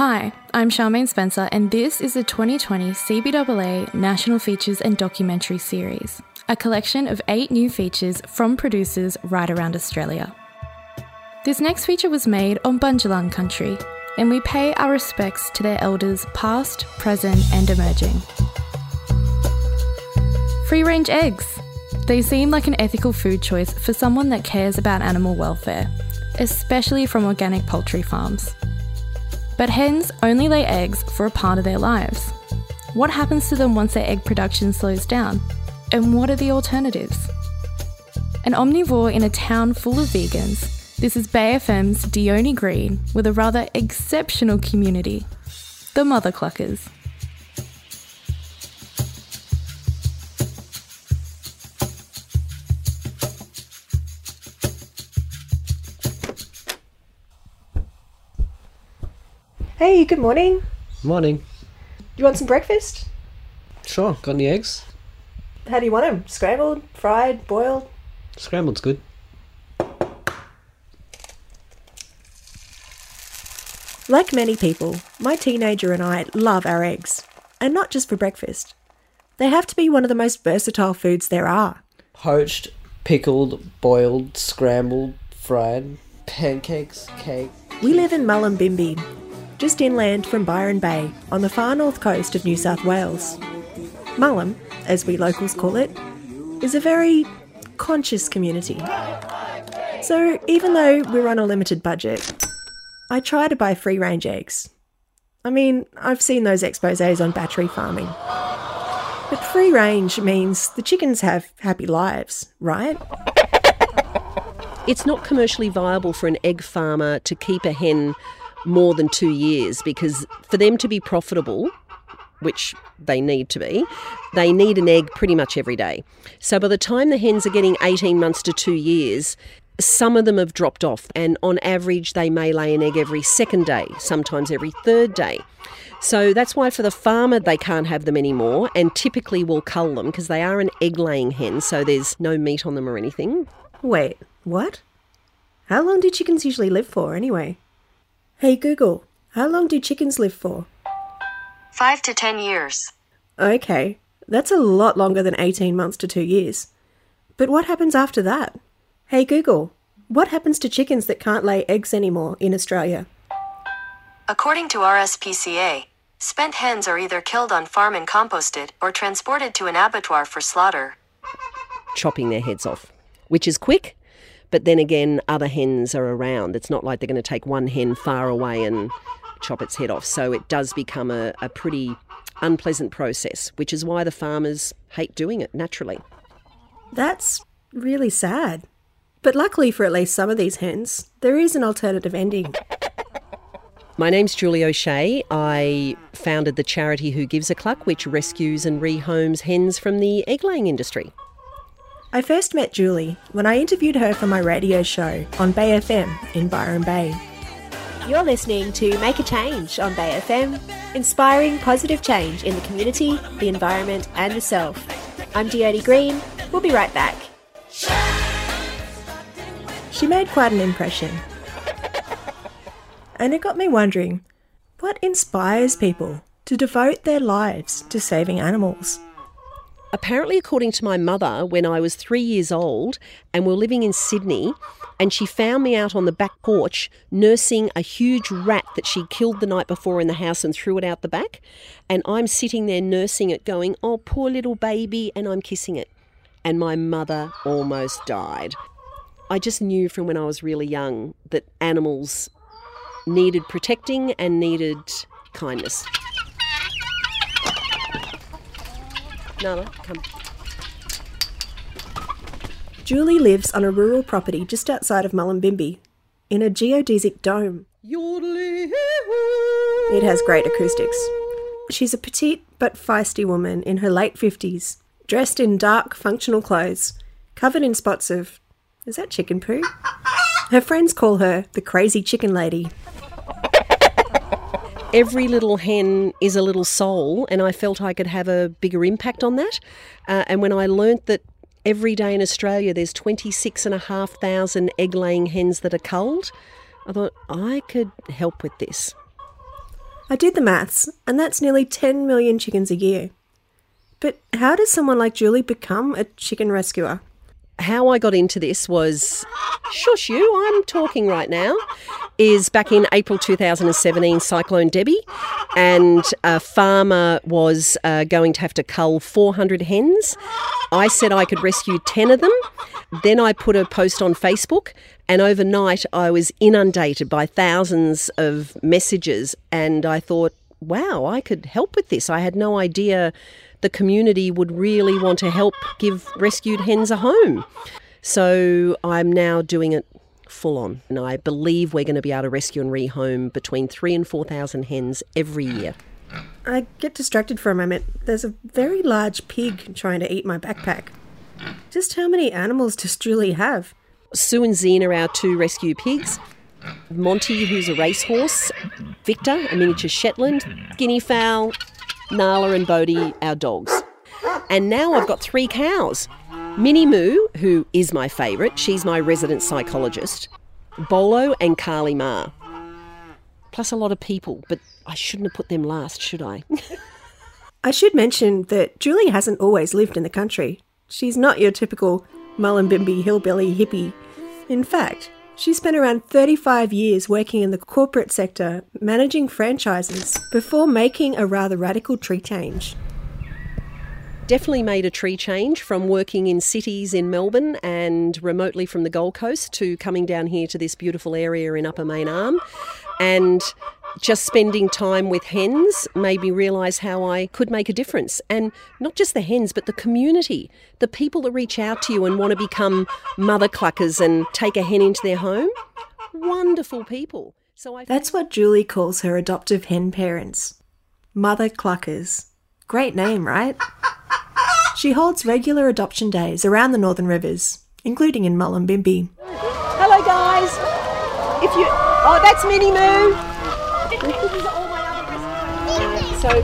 Hi, I'm Charmaine Spencer and this is the 2020 CBAA National Features and Documentary Series, a collection of 8 new features from producers right around Australia. This next feature was made on Bundjalung country, and we pay our respects to their elders past, present and emerging. Free-range eggs. They seem like an ethical food choice for someone that cares about animal welfare, especially from organic poultry farms. But hens only lay eggs for a part of their lives. What happens to them once their egg production slows down? And what are the alternatives? An omnivore in a town full of vegans, this is Bay FM's Deoni Green with a rather exceptional community, the Mother Cluckers. Hey, good morning. Morning. You want some breakfast? Sure, got any eggs? How do you want them? Scrambled, fried, boiled? Scrambled's good. Like many people, my teenager and I love our eggs, and not just for breakfast. They have to be one of the most versatile foods there are. Poached, pickled, boiled, scrambled, fried, pancakes, cake. We live in Mullumbimby, just inland from Byron Bay, on the far north coast of New South Wales. Mullum, as we locals call it, is a very conscious community. So even though we're on a limited budget, I try to buy free-range eggs. I mean, I've seen those exposés on battery farming. But free-range means the chickens have happy lives, right? It's not commercially viable for an egg farmer to keep a hen more than 2 years, because for them to be profitable, which they need to be, they need an egg pretty much every day. So by the time the hens are getting 18 months to 2 years, some of them have dropped off, and on average they may lay an egg every second day, sometimes every third day. So that's why for the farmer they can't have them anymore, and typically will cull them because they are an egg-laying hen, so there's no meat on them or anything. Wait, what? How long do chickens usually live for anyway? Hey Google, how long do chickens live for? 5 to 10 years. Okay, that's a lot longer than 18 months to 2 years. But what happens after that? Hey Google, what happens to chickens that can't lay eggs anymore in Australia? According to RSPCA, spent hens are either killed on farm and composted or transported to an abattoir for slaughter. Chopping their heads off, which is quick. But then again, other hens are around. It's not like they're going to take one hen far away and chop its head off. So it does become a pretty unpleasant process, which is why the farmers hate doing it naturally. That's really sad. But luckily for at least some of these hens, there is an alternative ending. My name's Julie O'Shea. I founded the charity Who Gives a Cluck, which rescues and rehomes hens from the egg-laying industry. I first met Julie when I interviewed her for my radio show on Bay FM in Byron Bay. You're listening to Make a Change on Bay FM, inspiring positive change in the community, the environment and the self. I'm Deoni Green. We'll be right back. She made quite an impression. And it got me wondering, what inspires people to devote their lives to saving animals? Apparently, according to my mother, when I was 3 years old and we were living in Sydney, and she found me out on the back porch nursing a huge rat that she killed the night before in the house and threw it out the back, and I'm sitting there nursing it going, oh, poor little baby, and I'm kissing it. And my mother almost died. I just knew from when I was really young that animals needed protecting and needed kindness. Nala, come. Julie lives on a rural property just outside of Mullumbimby, in a geodesic dome. It has great acoustics. She's a petite but feisty woman in her late 50s, dressed in dark, functional clothes, covered in spots of... is that chicken poo? Her friends call her the crazy chicken lady. Every little hen is a little soul, and I felt I could have a bigger impact on that. And when I learnt that every day in Australia there's 26,500 egg-laying hens that are culled, I thought I could help with this. I did the maths, and that's nearly 10 million chickens a year. But how does someone like Julie become a chicken rescuer? How I got into this was, shush you, I'm talking right now, is back in April 2017, Cyclone Debbie, and a farmer was going to have to cull 400 hens. I said I could rescue 10 of them. Then I put a post on Facebook, and overnight I was inundated by thousands of messages, and I thought, wow, I could help with this. I had no idea the community would really want to help give rescued hens a home. So I'm now doing it full on, and I believe we're going to be able to rescue and rehome between 3,000 and 4,000 hens every year. I get distracted for a moment. There's a very large pig trying to eat my backpack. Just how many animals does Julie have? Sue and Zine are our two rescue pigs. Monty, who's a racehorse, Victor, a miniature Shetland, guinea fowl, Nala and Bodhi, our dogs. And now I've got 3 cows. Minnie Moo, who is my favourite, she's my resident psychologist, Bolo and Carly Ma. Plus a lot of people, but I shouldn't have put them last, should I? I should mention that Julie hasn't always lived in the country. She's not your typical Mullumbimby hillbilly hippie. In fact, she spent around 35 years working in the corporate sector, managing franchises, before making a rather radical tree change. Definitely made a tree change from working in cities in Melbourne and remotely from the Gold Coast to coming down here to this beautiful area in Upper Main Arm. And just spending time with hens made me realise how I could make a difference. And not just the hens, but the community, the people that reach out to you and want to become mother cluckers and take a hen into their home. Wonderful people. That's what Julie calls her adoptive hen parents. Mother cluckers. Great name, right? She holds regular adoption days around the Northern Rivers, including in Mullumbimby. Hello, guys. Oh, that's Minnie Moo. So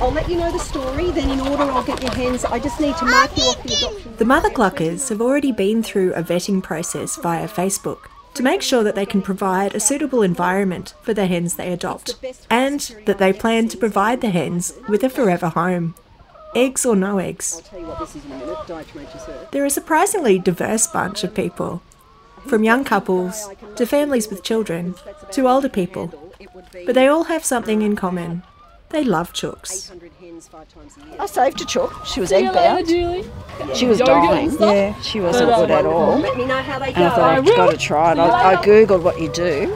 I'll let you know the story, then in order I'll get your hens. I just need to mark you off the adoption. The mother cluckers have already been through a vetting process via Facebook to make sure that they can provide a suitable environment for the hens they adopt, and that they plan to provide the hens with a forever home. Eggs or no eggs. They're a surprisingly diverse bunch of people, from young couples to families with children to older people. But they all have something in common. They love chooks. I saved a chook. She was egg-bound. She was dying. Yeah, she wasn't good at all. Let me know how they go. And I thought, I've got to try it. I googled what you do.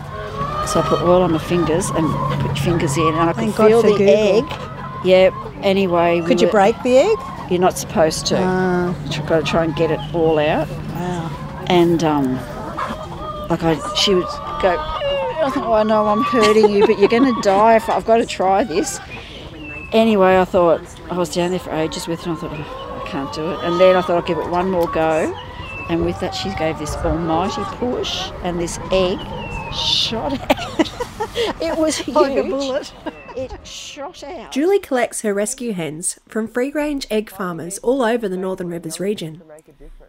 So I put oil on my fingers and put your fingers in, and I could feel the egg. Yeah, anyway. Could you break the egg? You're not supposed to. You've got to try and get it all out. Wow. And, she would go... I thought, oh, I know I'm hurting you, but you're going to die if I've got to try this. Anyway, I thought, I was down there for ages with her, and I thought, oh, I can't do it. And then I thought I'd give it one more go. And with that, she gave this almighty push, and this egg shot out. It was huge. Like a bullet. It shot out. Julie collects her rescue hens from free-range egg farmers all over the Northern Rivers region.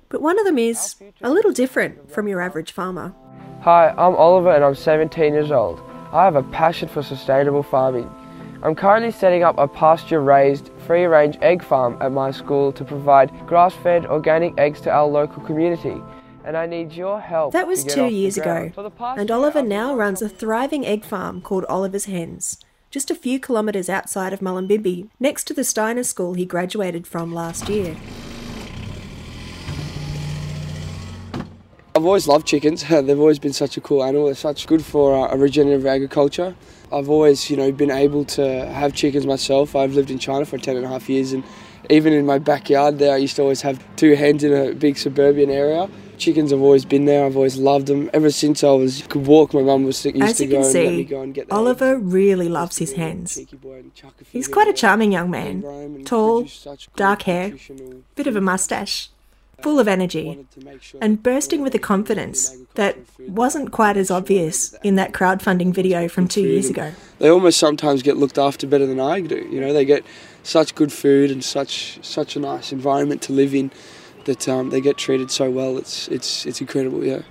But one of them is a little different from your average farmer. Hi, I'm Oliver and I'm 17 years old. I have a passion for sustainable farming. I'm currently setting up a pasture-raised, free-range egg farm at my school to provide grass-fed organic eggs to our local community. And I need your help. That was 2 years ago, and Oliver now runs a thriving egg farm called Oliver's Hens, just a few kilometres outside of Mullumbimby, next to the Steiner School he graduated from last year. I've always loved chickens. They've always been such a cool animal. They're such good for regenerative agriculture. I've always, been able to have chickens myself. I've lived in China for 10.5 years, and even in my backyard there, I used to always have 2 hens in a big suburban area. Chickens have always been there. I've always loved them. Ever since could walk, my mum used to go and let me go and get them. Oliver really loves his hens. He's quite a charming young man. Tall, dark hair, bit of a moustache. Full of energy and bursting with a confidence that wasn't quite as obvious in that crowdfunding video from 2 years ago. They almost sometimes get looked after better than I do. They get such good food and such a nice environment to live in that they get treated so well. It's incredible, yeah.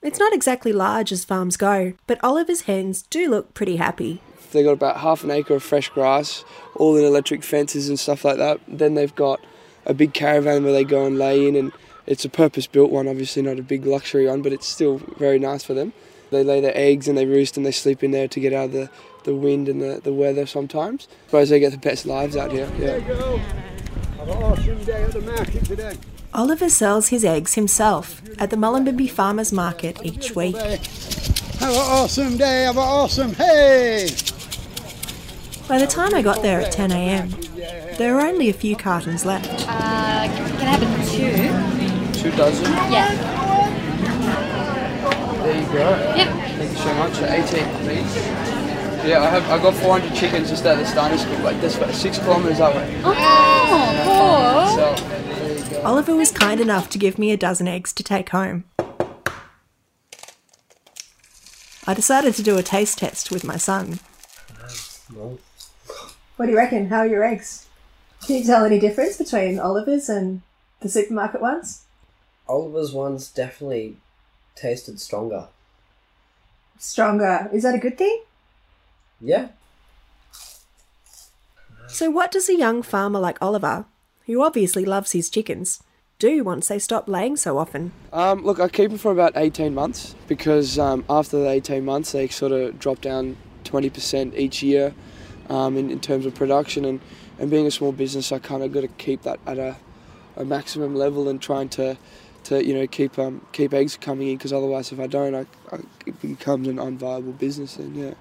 It's not exactly large as farms go, but Oliver's hens do look pretty happy. They've got about half an acre of fresh grass, all in electric fences and stuff like that. Then they've got a big caravan where they go and lay in, and it's a purpose-built one, obviously not a big luxury one, but it's still very nice for them. They lay their eggs and they roost and they sleep in there to get out of the wind and the weather sometimes. I suppose they get the best lives out here. Yeah. There you go. Have an awesome day at the market today. Oliver sells his eggs himself at the Mullumbimby Farmers Market each week. Have an awesome day, have an awesome hey! By the time I got there at 10 a.m, there were only a few cartons left. Can I have a two? 2 dozen? Yeah. There you go. Yep. Thank you so much. 18, please. Yeah, I got 400 chickens just at the Steiner School, like that's about 6 kilometres that way. Oh, cool. So, Oliver was kind enough to give me a dozen eggs to take home. I decided to do a taste test with my son. What do you reckon? How are your eggs? Can you tell any difference between Oliver's and the supermarket ones? Oliver's ones definitely tasted stronger. Stronger. Is that a good thing? Yeah. So what does a young farmer like Oliver, who obviously loves his chickens, do once they stop laying so often? Look, I keep them for about 18 months because after the 18 months they sort of drop down 20% each year in terms of production, and being a small business I kind of got to keep that at a maximum level and trying to you know, keep eggs coming in, because otherwise if I don't, it becomes an unviable business then, yeah.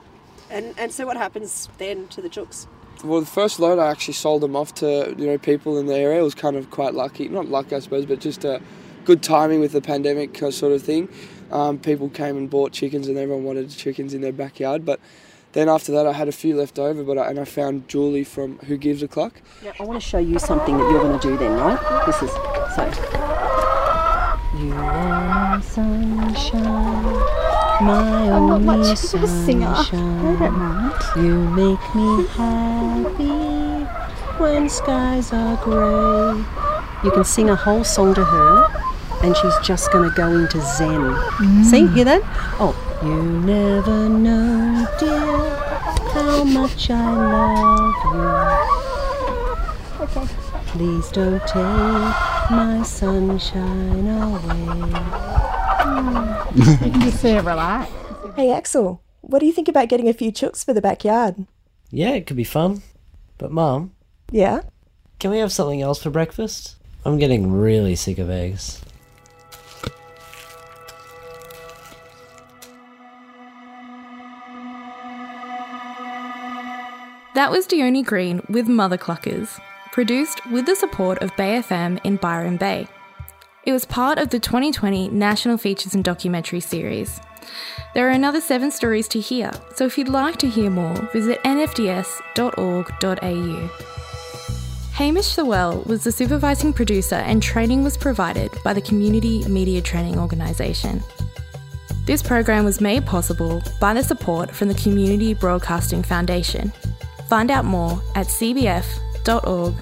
And so what happens then to the chooks? Well, the first load I actually sold them off to, you know, people in the area. It was kind of quite lucky. Not lucky, I suppose, but just good timing with the pandemic sort of thing. People came and bought chickens and everyone wanted chickens in their backyard. But then after that I had a few left over, and I found Julie from Who Gives a Cluck. Now, I want to show you something that you're going to do then, right? This is... So... You are sunshine... I'm not much of a singer. I don't mind. You make me happy when skies are grey. You can sing a whole song to her, and she's just going to go into Zen. Mm. See, hear that? Oh, you never know, dear, how much I love you. Okay. Please don't take my sunshine away. Hey Axel, what do you think about getting a few chooks for the backyard? Yeah, it could be fun. But Mum? Yeah? Can we have something else for breakfast? I'm getting really sick of eggs. That was Deoni Green with Mother Cluckers, produced with the support of Bay FM in Byron Bay. It was part of the 2020 National Features and Documentary Series. There are another 7 stories to hear, so if you'd like to hear more, visit nfds.org.au. Hamish Sewell was the supervising producer, and training was provided by the Community Media Training Organisation. This program was made possible by the support from the Community Broadcasting Foundation. Find out more at cbf.org.au.